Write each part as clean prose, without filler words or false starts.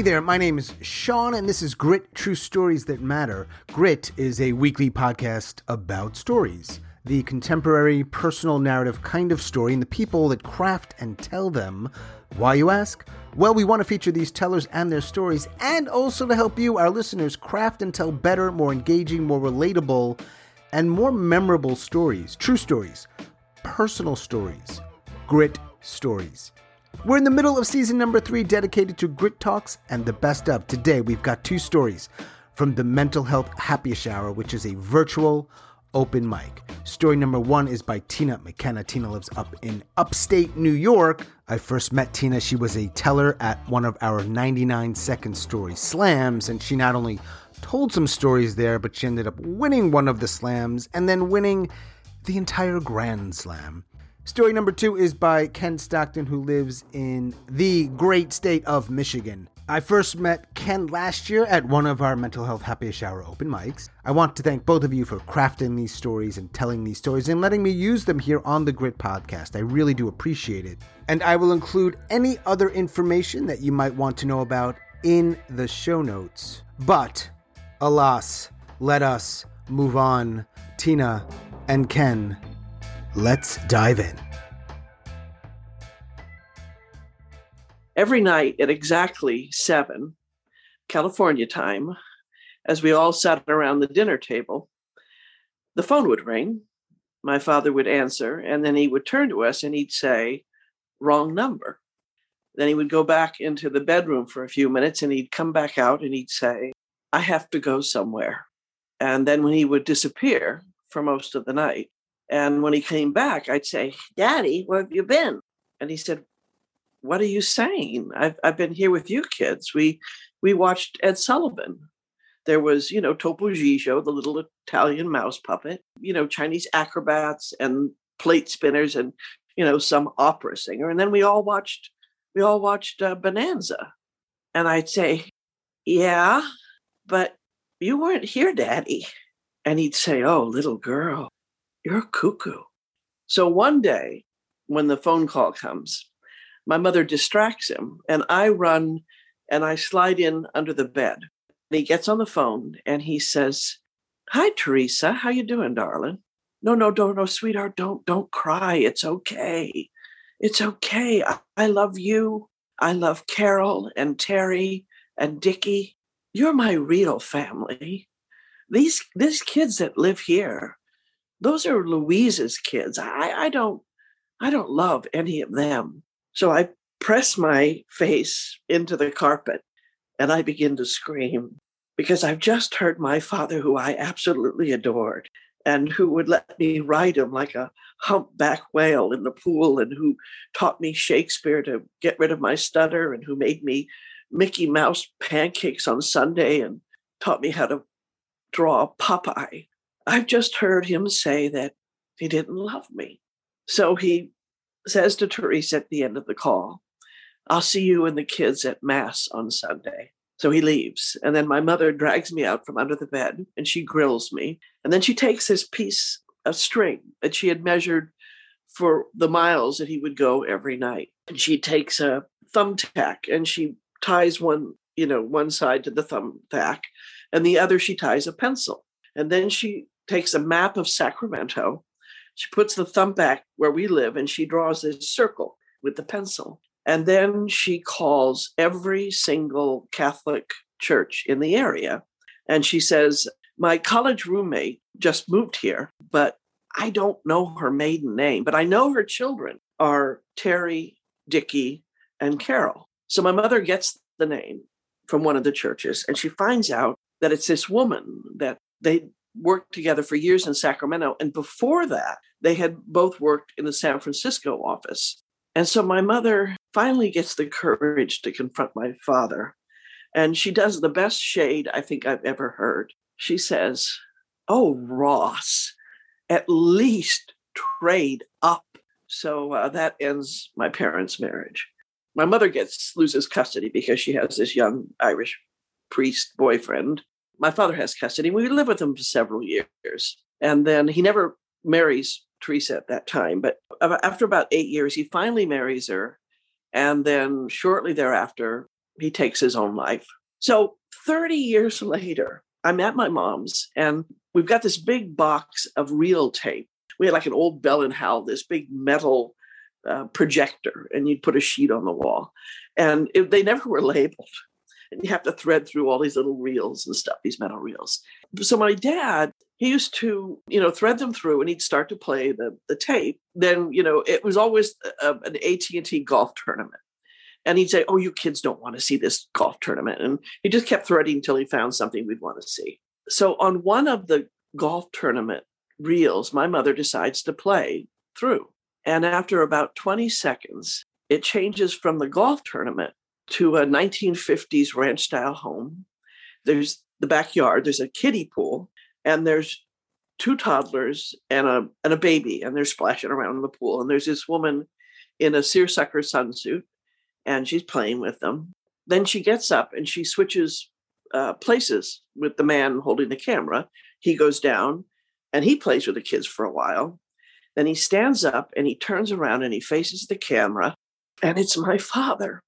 Hey there, my name is Sean, and this is Grit, True Stories That Matter. Grit is a weekly podcast about stories, the contemporary, personal narrative kind of story, and the people that craft and tell them. Why, you ask? Well, we want to feature these tellers and their stories, and also to help you, our listeners, craft and tell better, more engaging, more relatable, and more memorable stories. True stories, personal stories, grit stories. We're in the middle of season number 3, dedicated to grit talks and the best of. Today, we've got 2 stories from the Mental Health Happiest Hour, which is a virtual open mic. Story number 1 is by Tina McKenna. Tina lives up in upstate New York. I first met Tina. She was a teller at one of our 99 Second Story Slams, and she not only told some stories there, but she ended up winning one of the slams and then winning the entire Grand Slam. Story number 2 is by Ken Stockton, who lives in the great state of Michigan. I first met Ken last year at one of our Mental Health Happiest Hour open mics. I want to thank both of you for crafting these stories and telling these stories and letting me use them here on the Grit Podcast. I really do appreciate it. And I will include any other information that you might want to know about in the show notes. But, alas, let us move on. Tina and Ken, let's dive in. Every night at exactly 7 California time, as we all sat around the dinner table, the phone would ring. My father would answer, and then he would turn to us and he'd say, "Wrong number." Then he would go back into the bedroom for a few minutes and he'd come back out and he'd say, "I have to go somewhere." And then when he would disappear for most of the night, and when he came back, I'd say, "Daddy, where have you been?" And he said, "What are you saying? I've been here with you kids. We watched Ed Sullivan. There was, Topo Gigio, the little Italian mouse puppet, Chinese acrobats and plate spinners and, some opera singer. And then we all watched Bonanza." And I'd say, "Yeah, but you weren't here, Daddy." And he'd say, "Oh, little girl, you're cuckoo." So one day when the phone call comes, my mother distracts him and I run and I slide in under the bed. And he gets on the phone and he says, "Hi, Teresa. How you doing, darling?" No, sweetheart. Don't cry. It's okay. It's okay. I love you. I love Carol and Terry and Dickie. You're my real family. These kids that live here, those are Louise's kids. I don't love any of them. So I press my face into the carpet and I begin to scream because I've just heard my father, who I absolutely adored and who would let me ride him like a humpback whale in the pool and who taught me Shakespeare to get rid of my stutter and who made me Mickey Mouse pancakes on Sunday and taught me how to draw Popeye. I've just heard him say that he didn't love me. So he says to Teresa at the end of the call, "I'll see you and the kids at mass on Sunday." So he leaves. And then my mother drags me out from under the bed and she grills me. And then she takes this piece of string that she had measured for the miles that he would go every night. And she takes a thumbtack and she ties one side to the thumbtack and the other she ties a pencil. And then she takes a map of Sacramento. She puts the thumbtack where we live and she draws this circle with the pencil. And then she calls every single Catholic church in the area. And she says, "My college roommate just moved here, but I don't know her maiden name, but I know her children are Terry, Dickie, and Carol." So my mother gets the name from one of the churches and she finds out that it's this woman that they worked together for years in Sacramento. And before that, they had both worked in the San Francisco office. And so my mother finally gets the courage to confront my father. And she does the best shade I think I've ever heard. She says, "Oh, Ross, at least trade up." So that ends my parents' marriage. My mother loses custody because she has this young Irish priest boyfriend. My father has custody. We live with him for several years. And then he never marries Teresa at that time. But after about 8 years, he finally marries her. And then shortly thereafter, he takes his own life. So 30 years later, I'm at my mom's and we've got this big box of reel tape. We had like an old Bell and Howell, this big metal projector, and you'd put a sheet on the wall. And they never were labeled. And you have to thread through all these little reels and stuff, these metal reels. So my dad, he used to, thread them through and he'd start to play the tape. Then, it was always an AT&T golf tournament. And he'd say, "Oh, you kids don't want to see this golf tournament." And he just kept threading until he found something we'd want to see. So on one of the golf tournament reels, my mother decides to play through. And after about 20 seconds, it changes from the golf tournament to a 1950s ranch style home. There's the backyard, there's a kiddie pool, and there's two toddlers and a baby, and they're splashing around in the pool. And there's this woman in a seersucker sunsuit, and she's playing with them. Then she gets up and she switches places with the man holding the camera. He goes down and he plays with the kids for a while. Then he stands up and he turns around and he faces the camera, and it's my father.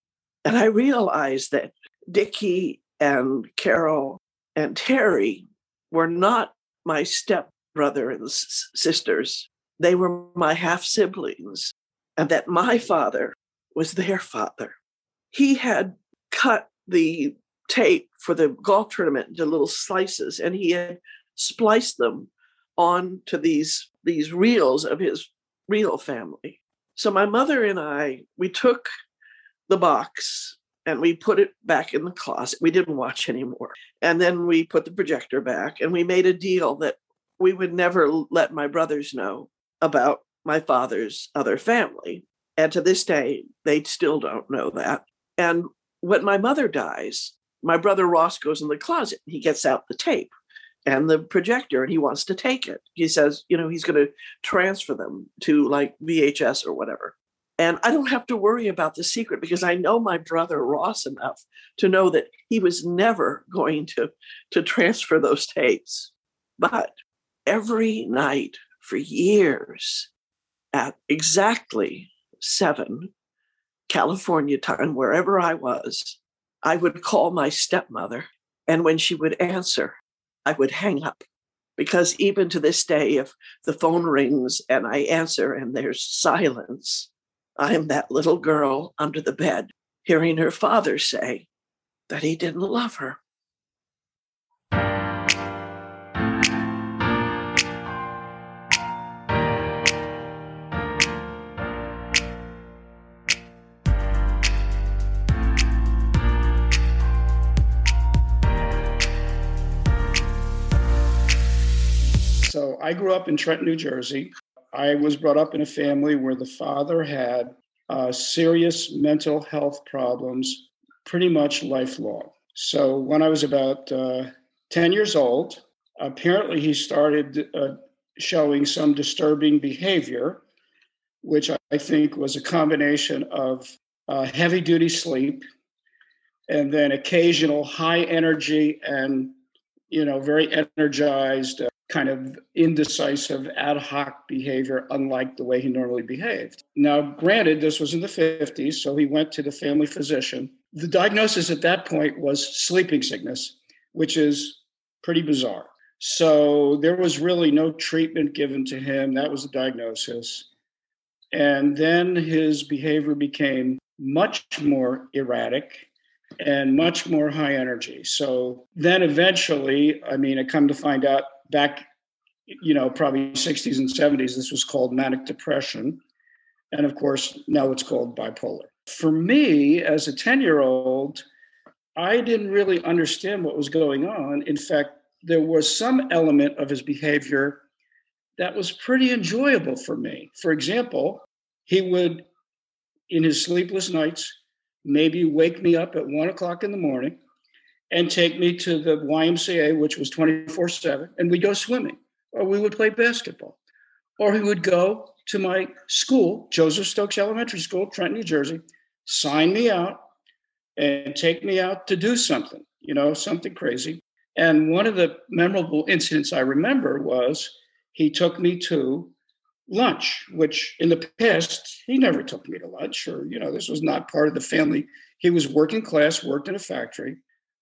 And I realized that Dickie and Carol and Terry were not my stepbrother and sisters. They were my half-siblings, and that my father was their father. He had cut the tape for the golf tournament into little slices, and he had spliced them onto these reels of his real family. So my mother and I, we took the box and we put it back in the closet. We didn't watch anymore. And then we put the projector back, and we made a deal that we would never let my brothers know about my father's other family. And to this day, they still don't know that. And when my mother dies, my brother Ross goes in the closet. He gets out the tape and the projector, and he wants to take it. He says, he's going to transfer them to like VHS or whatever. And I don't have to worry about the secret because I know my brother Ross enough to know that he was never going to transfer those tapes. But every night for years at exactly 7 California time, wherever I was, I would call my stepmother. And when she would answer, I would hang up. Because even to this day, if the phone rings and I answer and there's silence, I'm that little girl under the bed hearing her father say that he didn't love her. So I grew up in Trenton, New Jersey. I was brought up in a family where the father had serious mental health problems, pretty much lifelong. So when I was about 10 years old, apparently he started showing some disturbing behavior, which I think was a combination of heavy-duty sleep and then occasional high energy and, very energized, kind of indecisive, ad hoc behavior, unlike the way he normally behaved. Now, granted, this was in the 50s, so he went to the family physician. The diagnosis at that point was sleeping sickness, which is pretty bizarre. So there was really no treatment given to him. That was the diagnosis. And then his behavior became much more erratic and much more high energy. So then eventually, I come to find out, back, probably 60s and 70s, this was called manic depression. And of course, now it's called bipolar. For me, as a 10-year-old, I didn't really understand what was going on. In fact, there was some element of his behavior that was pretty enjoyable for me. For example, he would, in his sleepless nights, maybe wake me up at 1 o'clock in the morning and take me to the YMCA, which was 24/7, and we'd go swimming, or we would play basketball, or we would go to my school, Joseph Stokes Elementary School, Trenton, New Jersey, sign me out and take me out to do something, something crazy. And one of the memorable incidents I remember was he took me to lunch, which in the past, he never took me to lunch, or, this was not part of the family He was working class, worked in a factory.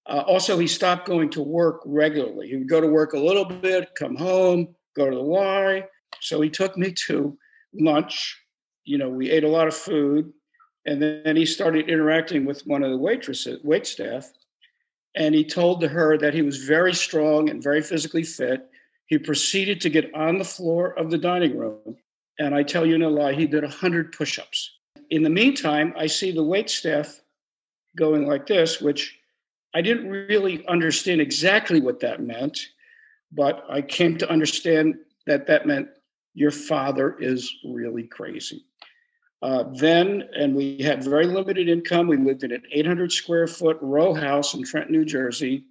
Also, he stopped going to work regularly. He would go to work a little bit, come home, go to the Y. So he took me to lunch. You know, we ate a lot of food. And then he started interacting with one of the waitresses, wait staff. And he told her that he was very strong and very physically fit. He proceeded to get on the floor of the dining room. And I tell you no lie, he did 100 push-ups. In the meantime, I see the waitstaff going like this, which I didn't really understand exactly what that meant, but I came to understand that that meant your father is really crazy. Then we had very limited income. We lived in an 800 square foot row house in Trenton, New Jersey,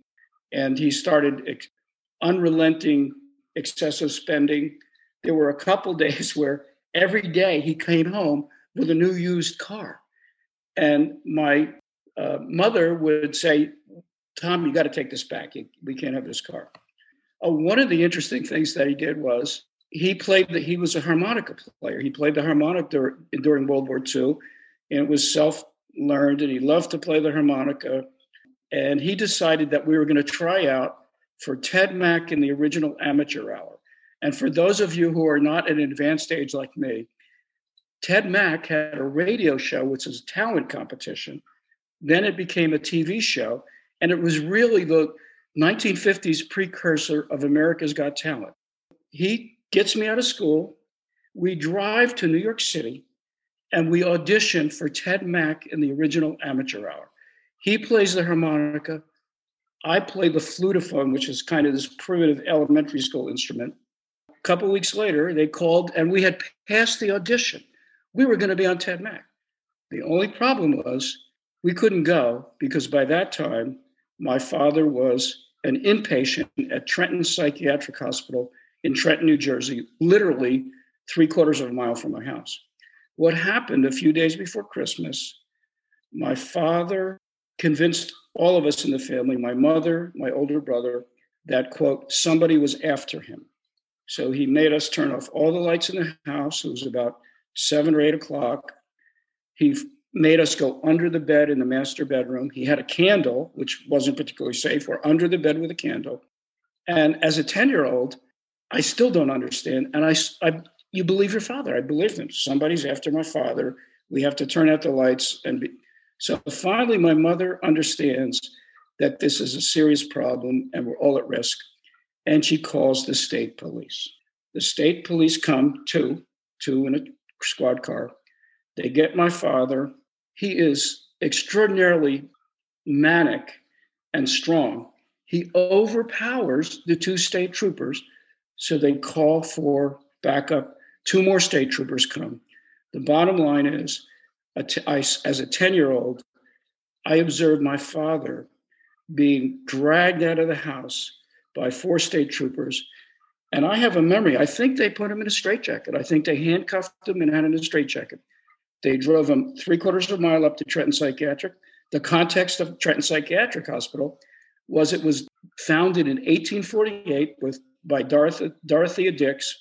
and he started unrelenting excessive spending. There were a couple days where every day he came home with a new used car. And my mother would say, "Tom, you got to take this back. We can't have this car." One of the interesting things that he did was he was a harmonica player. He played the harmonica during World War II, and it was self-learned, and he loved to play the harmonica. And he decided that we were going to try out for Ted Mack in the original Amateur Hour. And for those of you who are not at an advanced age like me, Ted Mack had a radio show, which is a talent competition. Then it became a TV show, and it was really the 1950s precursor of America's Got Talent. He gets me out of school. We drive to New York City, and we audition for Ted Mack in the original Amateur Hour. He plays the harmonica. I play the flutophone, which is kind of this primitive elementary school instrument. A couple weeks later, they called, and we had passed the audition. We were going to be on Ted Mack. The only problem was we couldn't go because by that time, my father was an inpatient at Trenton Psychiatric Hospital in Trenton, New Jersey, literally 3/4 of a mile from my house. What happened a few days before Christmas, my father convinced all of us in the family, my mother, my older brother, that, quote, somebody was after him. So he made us turn off all the lights in the house. It was about 7 or 8 o'clock. He made us go under the bed in the master bedroom. He had a candle, which wasn't particularly safe. We're under the bed with a candle. And as a 10-year-old, I still don't understand. And you believe your father. I believed him. Somebody's after my father. We have to turn out the lights. So finally, my mother understands that this is a serious problem and we're all at risk. And she calls the state police. The state police come, two in a squad car. They get my father. He is extraordinarily manic and strong. He overpowers the two state troopers. So they call for backup. Two more state troopers come. The bottom line is, as a 10-year-old, I observed my father being dragged out of the house by 4 state troopers. And I have a memory. I think they put him in a straitjacket. I think they handcuffed him and had him in a straitjacket. They drove him 3/4 of a mile up to Trenton Psychiatric. The context of Trenton Psychiatric Hospital was it was founded in 1848 by Dorothea Dix,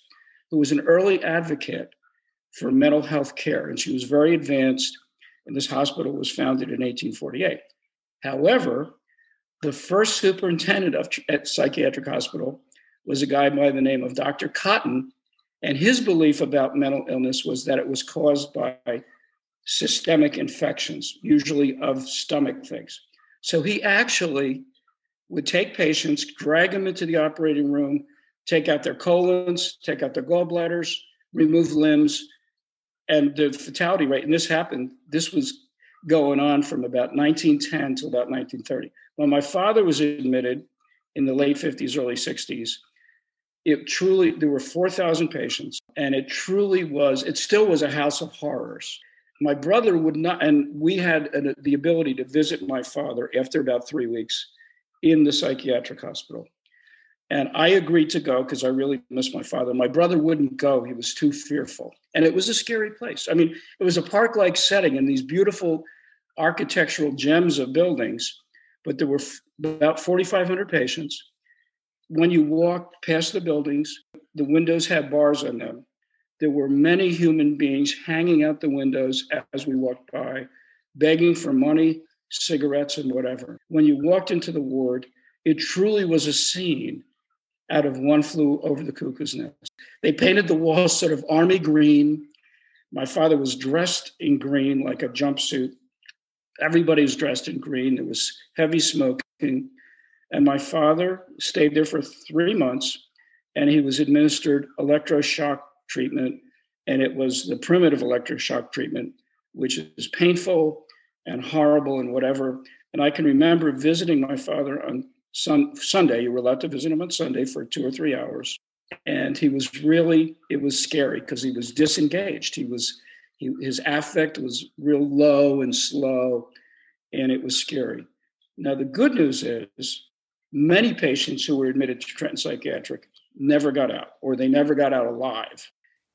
who was an early advocate for mental health care. And she was very advanced. And this hospital was founded in 1848. However, the first superintendent at Psychiatric Hospital was a guy by the name of Dr. Cotton. And his belief about mental illness was that it was caused by systemic infections, usually of stomach things. So he actually would take patients, drag them into the operating room, take out their colons, take out their gallbladders, remove limbs, and the fatality rate. And this was going on from about 1910 to about 1930. When my father was admitted in the late 50s, early 60s, there were 4,000 patients, and it still was a house of horrors. My brother would not, and we had the ability to visit my father after about 3 weeks in the psychiatric hospital. And I agreed to go because I really missed my father. My brother wouldn't go. He was too fearful. And it was a scary place. I mean, it was a park-like setting and these beautiful architectural gems of buildings, but there were about 4,500 patients. When you walked past the buildings, the windows had bars on them. There were many human beings hanging out the windows as we walked by, begging for money, cigarettes and whatever. When you walked into the ward, it truly was a scene out of One Flew Over the Cuckoo's Nest. They painted the walls sort of army green. My father was dressed in green, like a jumpsuit. Everybody was dressed in green. There was heavy smoking. And my father stayed there for 3 months, and he was administered electroshock treatment. And it was the primitive electroshock treatment, which is painful and horrible and whatever. And I can remember visiting my father on Sunday. You were allowed to visit him on Sunday for 2 or 3 hours. And he was really, it was scary because he was disengaged. His affect was real low and slow, and it was scary. Now, the good news is many patients who were admitted to Trenton Psychiatric never got out, or they never got out alive.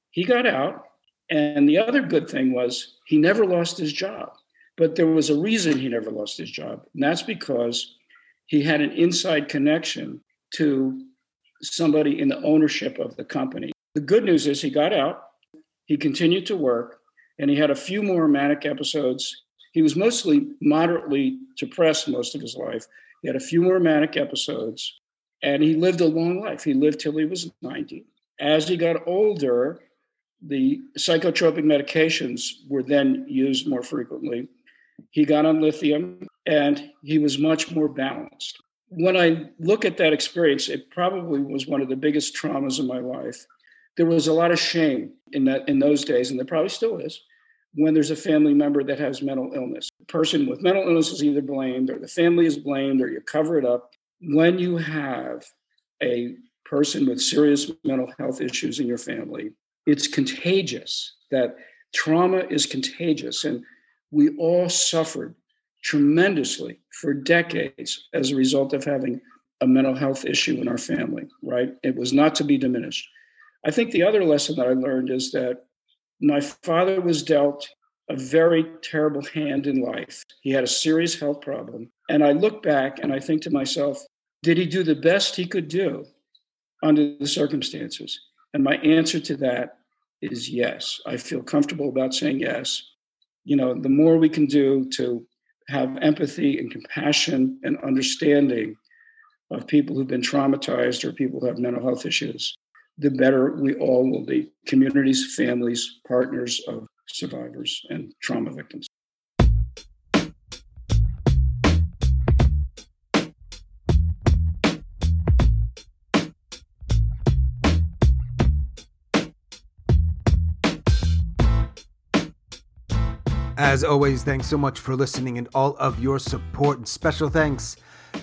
He got out, and the other good thing was he never lost his job. But there was a reason he never lost his job, and that's because he had an inside connection to somebody in the ownership of the company. The good news is he got out, he continued to work, and he had a few more manic episodes. He was mostly moderately depressed most of his life. He had a few more manic episodes, and he lived a long life. He lived till he was 90. As he got older, the psychotropic medications were then used more frequently. He got on lithium, and he was much more balanced. When I look at that experience, it probably was one of the biggest traumas in my life. There was a lot of shame in those days, and there probably still is, when there's a family member that has mental illness. The person with mental illness is either blamed, or the family is blamed, or you cover it up. When you have a person with serious mental health issues in your family, it's contagious. That trauma is contagious, and we all suffered tremendously for decades as a result of having a mental health issue in our family, right? It was not to be diminished. I think the other lesson that I learned is that my father was dealt a very terrible hand in life. He had a serious health problem. And I look back and I think to myself, did he do the best he could do under the circumstances? And my answer to that is yes. I feel comfortable about saying yes. You know, the more we can do to have empathy and compassion and understanding of people who've been traumatized or people who have mental health issues, the better we all will be. Communities, families, partners of survivors and trauma victims. As always, thanks so much for listening and all of your support. And special thanks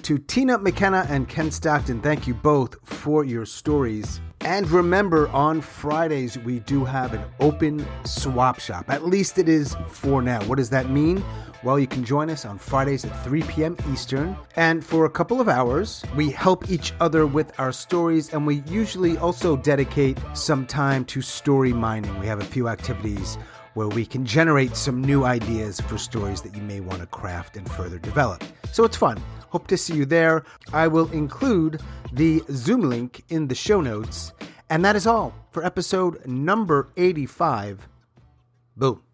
to Tina McKenna and Ken Stockton. Thank you both for your stories. And remember, on Fridays, we do have an open swap shop. At least it is for now. What does that mean? Well, you can join us on Fridays at 3 p.m. Eastern. And for a couple of hours, we help each other with our stories. And we usually also dedicate some time to story mining. We have a few activities where we can generate some new ideas for stories that you may want to craft and further develop. So it's fun. Hope to see you there. I will include the Zoom link in the show notes. And that is all for episode number 85. Boom.